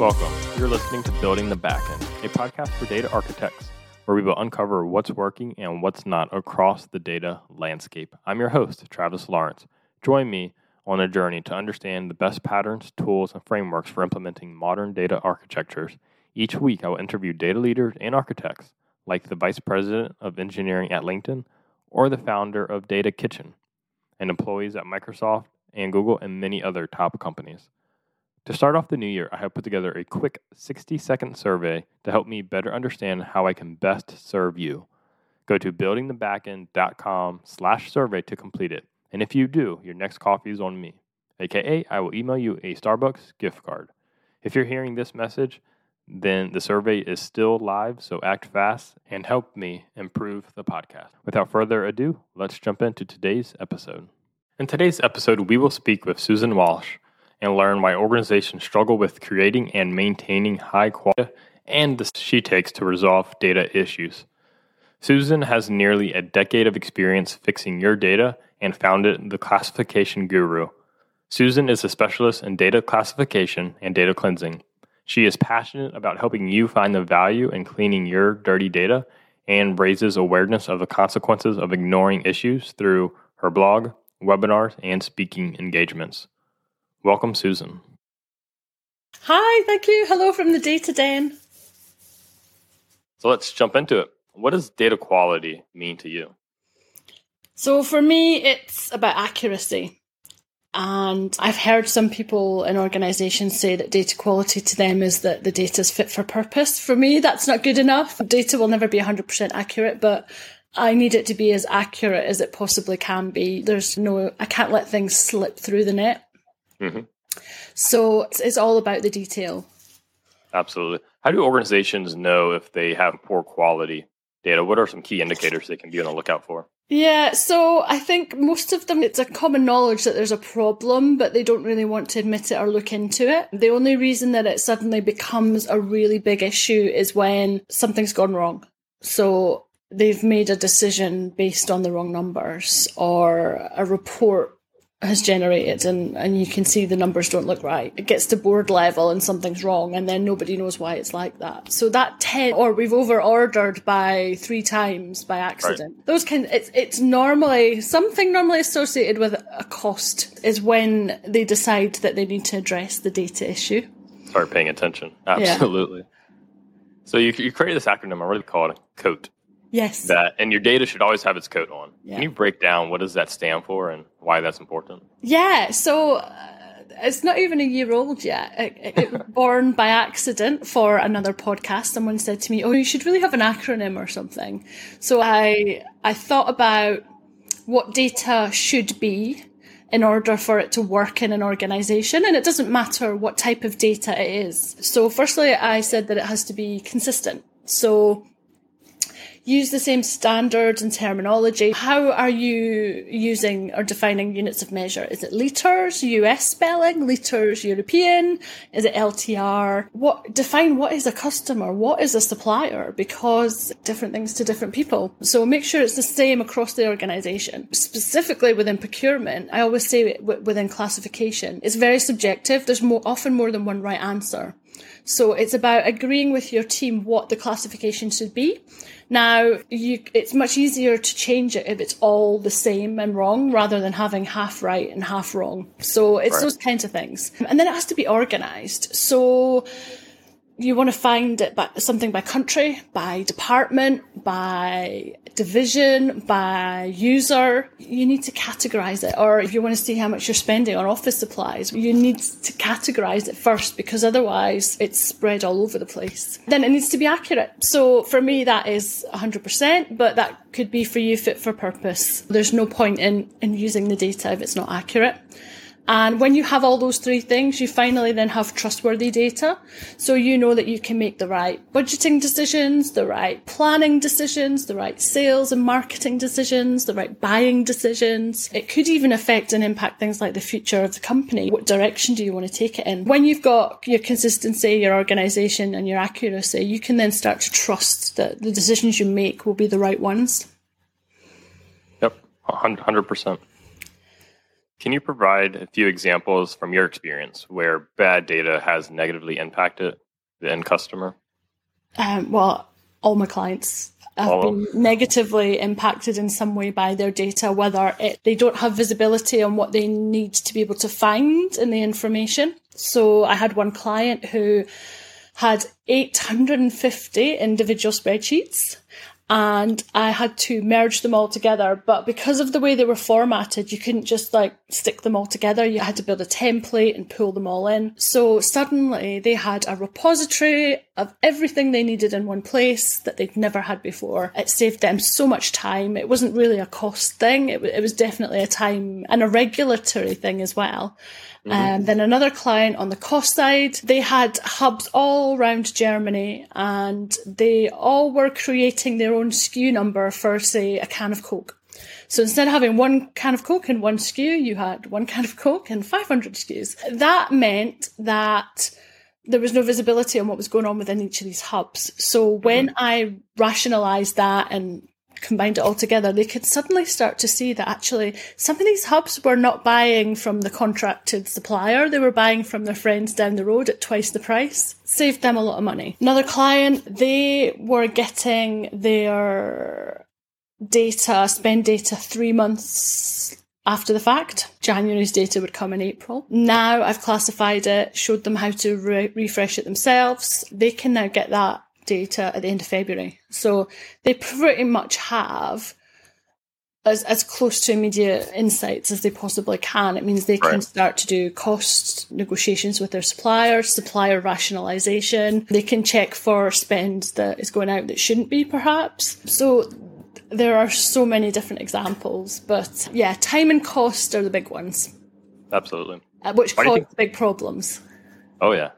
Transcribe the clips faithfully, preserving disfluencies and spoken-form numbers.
Welcome. You're listening to Building the Backend, a podcast for data architects, where we will uncover what's working and what's not across the data landscape. I'm your host, Travis Lawrence. Join me on a journey to understand the best patterns, tools, and frameworks for implementing modern data architectures. Each week, I will interview data leaders and architects, like the Vice President of Engineering at LinkedIn, or the founder of Data Kitchen, and employees at Microsoft and Google and many other top companies. To start off the new year, I have put together a quick sixty-second survey to help me better understand how I can best serve you. Go to buildingthebackend.com slash survey to complete it. And if you do, your next coffee is on me, aka I will email you a Starbucks gift card. If you're hearing this message, then the survey is still live, so act fast and help me improve the podcast. Without further ado, let's jump into today's episode. In today's episode, we will speak with Susan Walsh and learn why organizations struggle with creating and maintaining high quality and the steps she takes to resolve data issues. Susan has nearly a decade of experience fixing your data and founded the Classification Guru. Susan is a specialist in data classification and data cleansing. She is passionate about helping you find the value in cleaning your dirty data and raises awareness of the consequences of ignoring issues through her blog, webinars, and speaking engagements. Welcome, Susan. Hi, thank you. Hello from the Data Den. So let's jump into it. What does data quality mean to you? So for me, it's about accuracy. And I've heard some people in organisations say that data quality to them is that the data is fit for purpose. For me, that's not good enough. Data will never be one hundred percent accurate, but I need it to be as accurate as it possibly can be. There's no, I can't let things slip through the net. Mm-hmm. So it's, it's all about the detail. Absolutely. How do organizations know if they have poor quality data? What are some key indicators they can be on the lookout for? Yeah, so I think most of them, it's a common knowledge that there's a problem, but they don't really want to admit it or look into it. The only reason that it suddenly becomes a really big issue is when something's gone wrong. So they've made a decision based on the wrong numbers, or a report has generated and, and you can see the numbers don't look right. It gets to board level and something's wrong, and then nobody knows why it's like that. So that ten, or we've over-ordered by three times by accident. Right. Those can, it's, it's normally, something normally associated with a cost is when they decide that they need to address the data issue. Start paying attention. Absolutely. Yeah. So you, you created this acronym, I really call it a COAT. Yes. That, and your data should always have its coat on. Yeah. Can you break down what does that stand for and why that's important? Yeah, so uh, it's not even a year old yet. It, it, it was born by accident for another podcast. Someone said to me, oh, you should really have an acronym or something. So I I thought about what data should be in order for it to work in an organisation, and it doesn't matter what type of data it is. So firstly, I said that it has to be consistent. So use the same standards and terminology. How are you using or defining units of measure? Is it liters, U S spelling, liters, European? Is it L T R? What, define what is a customer? What is a supplier? Because different things to different people. So make sure it's the same across the organisation. Specifically within procurement, I always say within classification, it's very subjective. There's more, often more than one right answer. So it's about agreeing with your team what the classification should be. Now, you, it's much easier to change it if it's all the same and wrong rather than having half right and half wrong. So it's right. Those kinds of things. And then it has to be organised. So you want to find it by, something by country, by department, by division, by user. You need to categorize it. Or if you want to see how much you're spending on office supplies, you need to categorize it first, because otherwise it's spread all over the place. Then it needs to be accurate. So for me, that is one hundred percent, but that could be for you fit for purpose. There's no point in, in using the data if it's not accurate. And when you have all those three things, you finally then have trustworthy data. So you know that you can make the right budgeting decisions, the right planning decisions, the right sales and marketing decisions, the right buying decisions. It could even affect and impact things like the future of the company. What direction do you want to take it in? When you've got your consistency, your organisation and your accuracy, you can then start to trust that the decisions you make will be the right ones. Yep, one hundred percent. Can you provide a few examples from your experience where bad data has negatively impacted the end customer? Um, well, all my clients have all been negatively impacted in some way by their data, whether it, they don't have visibility on what they need to be able to find in the information. So I had one client who had eight hundred fifty individual spreadsheets, and I had to merge them all together. But because of the way they were formatted, you couldn't just like stick them all together. You had to build a template and pull them all in. So suddenly they had a repository of everything they needed in one place that they'd never had before. It saved them so much time. It wasn't really a cost thing. It, it was definitely a time and a regulatory thing as well. Mm-hmm. Um, then another client on the cost side, they had hubs all around Germany, and they all were creating their own S K U number for, say, a can of Coke. So instead of having one can of Coke and one S K U, you had one can of Coke and five hundred S K Us. That meant that there was no visibility on what was going on within each of these hubs. So when mm-hmm. I rationalized that and combined it all together, they could suddenly start to see that actually some of these hubs were not buying from the contracted supplier. They were buying from their friends down the road at twice the price. Saved them a lot of money. Another client, they were getting their data, spend data three months after the fact. January's data would come in April. Now I've classified it, showed them how to re- refresh it themselves. They can now get that data at the end of February. So they pretty much have as as close to immediate insights as they possibly can. It means they right. can start to do cost negotiations with their suppliers, supplier rationalization. They can check for spend that is going out that shouldn't be, perhaps. So there are so many different examples. But yeah, time and cost are the big ones. Absolutely. Uh, which Why cause do you think- big problems. Oh, yeah.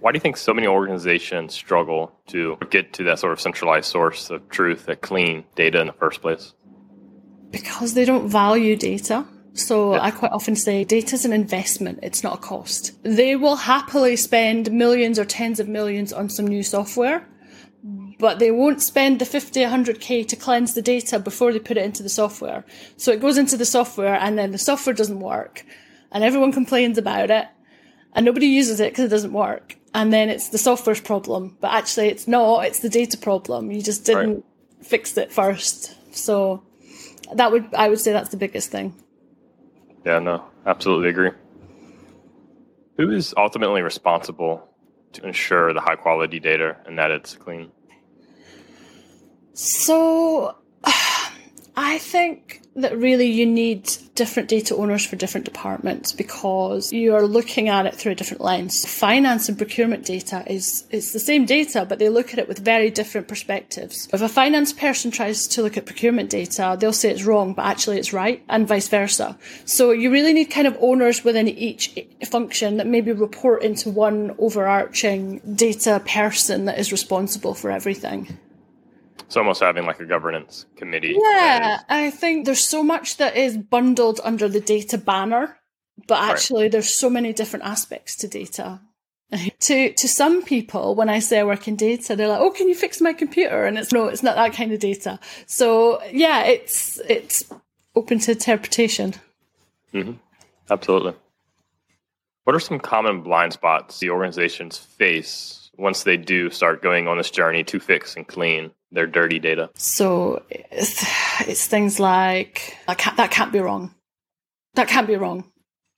Why do you think so many organizations struggle to get to that sort of centralized source of truth, that clean data in the first place? Because they don't value data. So yeah. I quite often say data is an investment. It's not a cost. They will happily spend millions or tens of millions on some new software, but they won't spend the fifty, one hundred K to cleanse the data before they put it into the software. So it goes into the software, and then the software doesn't work, and everyone complains about it, and nobody uses it because it doesn't work. And then it's the software's problem. But actually, it's not. It's the data problem. You just didn't right. fix it first. So that would I would say that's the biggest thing. Yeah, no, absolutely agree. Who is ultimately responsible to ensure the high-quality data and that it's clean? So I think that really you need different data owners for different departments, because you are looking at it through a different lens. Finance and procurement data is it's the same data, but they look at it with very different perspectives. If a finance person tries to look at procurement data, they'll say it's wrong, but actually it's right, and vice versa. So you really need kind of owners within each function that maybe report into one overarching data person that is responsible for everything. It's almost having like a governance committee. Yeah, I think there's so much that is bundled under the data banner, but actually right. there's so many different aspects to data. to to some people, when I say I work in data, they're like, "Oh, can you fix my computer?" And it's no, it's not that kind of data. So yeah, it's it's open to interpretation. Mm-hmm. Absolutely. What are some common blind spots the organizations face once they do start going on this journey to fix and clean their dirty data? So it's, it's things like, that can't, that can't be wrong. That can't be wrong.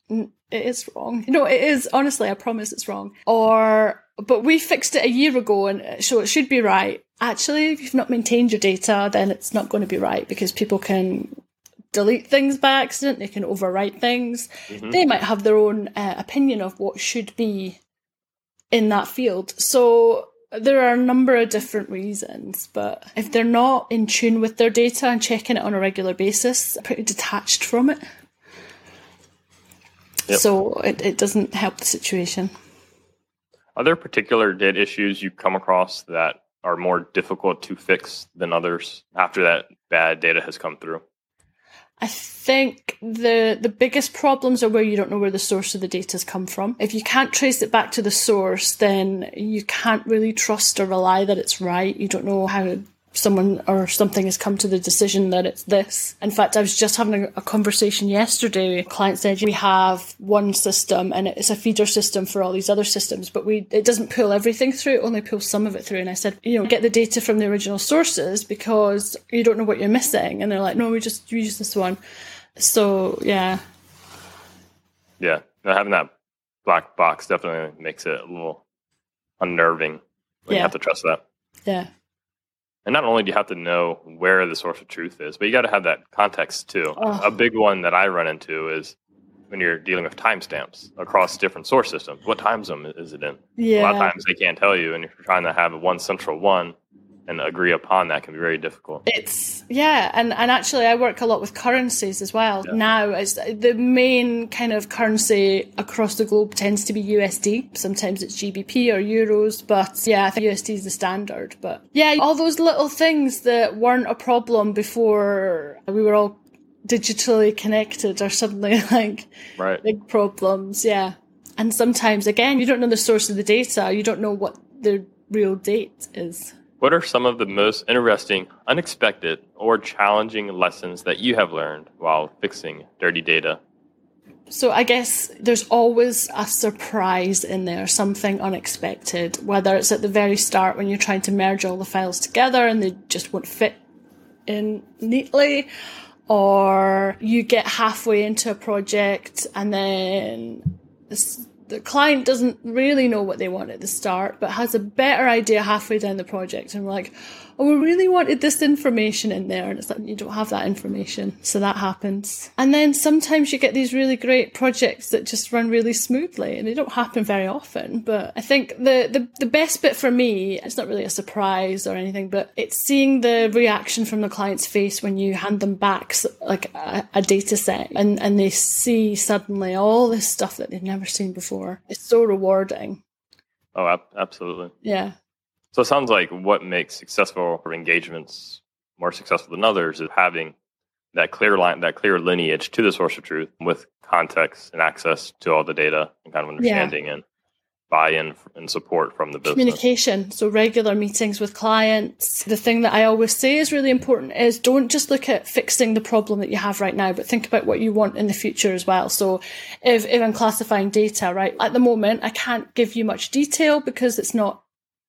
It is wrong. No, it is. Honestly, I promise it's wrong. Or, but we fixed it a year ago, and so it should be right. Actually, if you've not maintained your data, then it's not going to be right, because people can delete things by accident. They can overwrite things. Mm-hmm. They might have their own uh, opinion of what should be in that field. So there are a number of different reasons, but if they're not in tune with their data and checking it on a regular basis, pretty detached from it. Yep. So it, it doesn't help the situation. Are there particular data issues you come across that are more difficult to fix than others after that bad data has come through? I think the the biggest problems are where you don't know where the source of the data has come from. If you can't trace it back to the source, then you can't really trust or rely that it's right. You don't know how someone or something has come to the decision that it's this. In fact, I was just having a conversation yesterday. A client said, we have one system and it's a feeder system for all these other systems, but we it doesn't pull everything through, it only pulls some of it through. And I said, you know, get the data from the original sources because you don't know what you're missing. And they're like, no, we just use this one. So, yeah. Yeah, having that black box definitely makes it a little unnerving. Like, yeah. You have to trust that. Yeah. And not only do you have to know where the source of truth is, but you got to have that context too. Oh. A big one that I run into is when you're dealing with timestamps across different source systems. What time zone is it in? Yeah. A lot of times they can't tell you, and if you're trying to have one central one and agree upon that, can be very difficult. It's yeah, and, and actually I work a lot with currencies as well. Yeah. Now it's the main kind of currency across the globe tends to be U S D. Sometimes it's G B P or euros, but yeah, I think U S D is the standard. But yeah, all those little things that weren't a problem before we were all digitally connected are suddenly like right. big problems. Yeah, and sometimes again you don't know the source of the data. You don't know what the real date is. What are some of the most interesting, unexpected, or challenging lessons that you have learned while fixing dirty data? So I guess there's always a surprise in there, something unexpected, whether it's at the very start when you're trying to merge all the files together and they just won't fit in neatly, or you get halfway into a project and then this, the client doesn't really know what they want at the start, but has a better idea halfway down the project. And we're like, oh, we really wanted this information in there. And it's like, you don't have that information. So that happens. And then sometimes you get these really great projects that just run really smoothly, and they don't happen very often. But I think the, the, the best bit for me, it's not really a surprise or anything, but it's seeing the reaction from the client's face when you hand them back like a, a data set and, and they see suddenly all this stuff that they've never seen before. It's so rewarding. Oh, absolutely. Yeah. So it sounds like what makes successful engagements more successful than others is having that clear line, that clear lineage to the source of truth with context and access to all the data and kind of understanding yeah. and buy-in and support from the business. Communication. So regular meetings with clients. The thing that I always say is really important is don't just look at fixing the problem that you have right now, but think about what you want in the future as well. So if, if I'm classifying data, right, at the moment, I can't give you much detail because it's not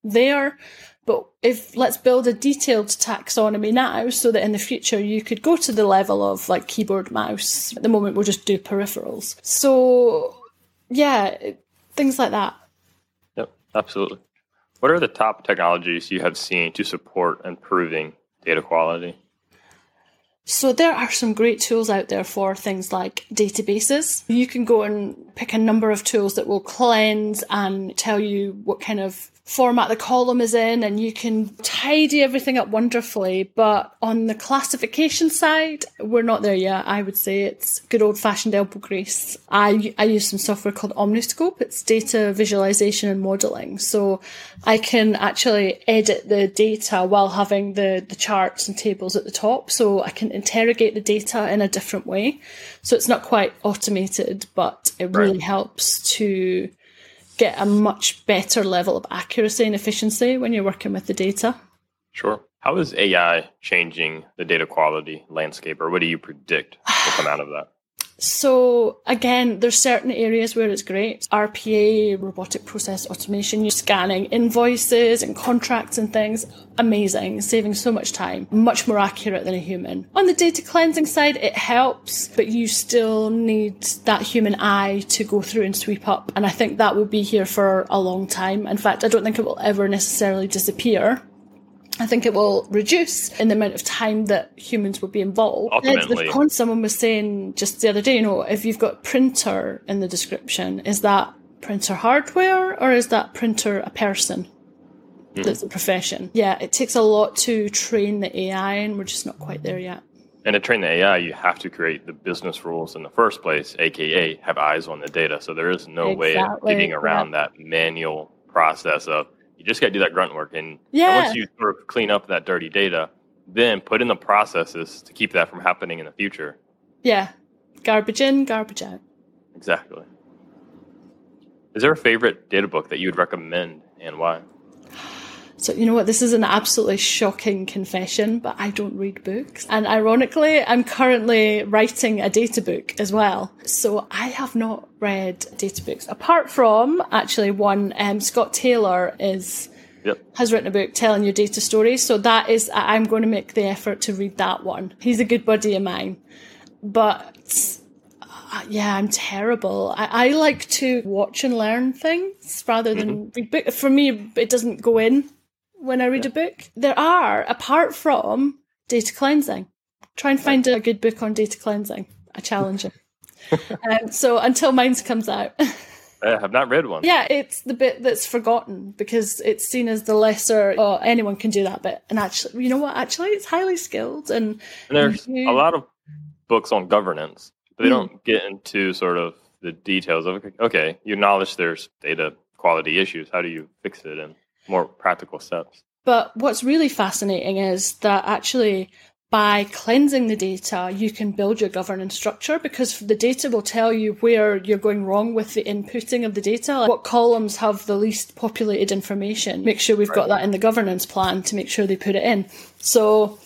there. But if let's build a detailed taxonomy now so that in the future you could go to the level of like keyboard mouse. At the moment, we'll just do peripherals. So yeah, things like that. Absolutely. What are the top technologies you have seen to support improving data quality? So there are some great tools out there for things like databases. You can go and pick a number of tools that will cleanse and tell you what kind of format the column is in, and you can tidy everything up wonderfully. But on the classification side, we're not there yet. I would say it's good old-fashioned elbow grease. I, I use some software called Omniscope. It's data visualization and modeling. So I can actually edit the data while having the, the charts and tables at the top. So I can interrogate the data in a different way. So it's not quite automated, but it really right. helps to get a much better level of accuracy and efficiency when you're working with the data. Sure. How is A I changing the data quality landscape, or what do you predict will come out of that? So again, there's certain areas where it's great. R P A, robotic process automation, you're scanning invoices and contracts and things. Amazing, saving so much time, much more accurate than a human. On the data cleansing side, it helps, but you still need that human eye to go through and sweep up. And I think that will be here for a long time. In fact, I don't think it will ever necessarily disappear. I think it will reduce in the amount of time that humans will be involved. Ultimately. Someone was saying just the other day, you know, if you've got printer in the description, is that printer hardware or is that printer a person? Mm. That's a profession. Yeah, it takes a lot to train the A I, and we're just not quite there yet. And to train the A I, you have to create the business rules in the first place, aka have eyes on the data. So there is no exactly. way of getting around yeah. that manual process of, you just got to do that grunt work. And yeah. once you sort of clean up that dirty data, then put in the processes to keep that from happening in the future. Yeah. Garbage in, garbage out. Exactly. Is there a favorite data book that you would recommend, and why? So, you know what, this is an absolutely shocking confession, but I don't read books. And ironically, I'm currently writing a data book as well. So I have not read data books, apart from actually one, um, Scott Taylor is... Yep. Has written a book, Telling Your Data Stories. So that is, I'm going to make the effort to read that one. He's a good buddy of mine. But uh, yeah, I'm terrible. I, I like to watch and learn things rather than mm-hmm. read books. For me, it doesn't go in when I read yeah. a book. There are, apart from data cleansing, try and find a good book on data cleansing. I challenge you. um, so until mine comes out. I have not read one. Yeah, it's the bit that's forgotten because it's seen as the lesser, oh, anyone can do that bit. And actually, you know what? Actually, it's highly skilled. And, and there's and you... a lot of books on governance, but they mm. don't get into sort of the details of, okay, you acknowledge there's data quality issues. How do you fix it in more practical steps? But what's really fascinating is that actually... by cleansing the data, you can build your governance structure because the data will tell you where you're going wrong with the inputting of the data. Like what columns have the least populated information? Make sure we've right. got that in the governance plan to make sure they put it in. So,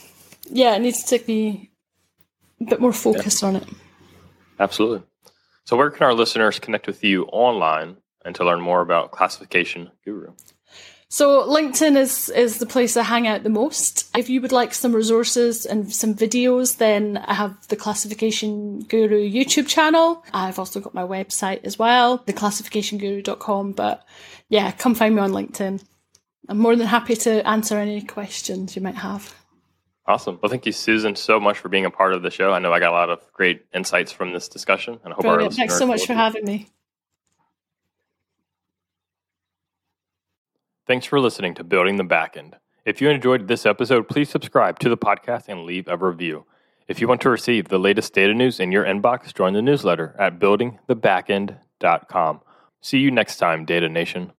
yeah, it needs to be a bit more focused yeah. on it. Absolutely. So where can our listeners connect with you online and to learn more about Classification Guru? So LinkedIn is, is the place I hang out the most. If you would like some resources and some videos, then I have the Classification Guru YouTube channel. I've also got my website as well, the classification guru dot com. But yeah, come find me on LinkedIn. I'm more than happy to answer any questions you might have. Awesome. Well, thank you, Susan, so much for being a part of the show. I know I got a lot of great insights from this discussion. And I hope Brilliant. our listeners Thanks so much for having me. Thanks for listening to Building the Backend. If you enjoyed this episode, please subscribe to the podcast and leave a review. If you want to receive the latest data news in your inbox, join the newsletter at building the backend dot com. See you next time, Data Nation.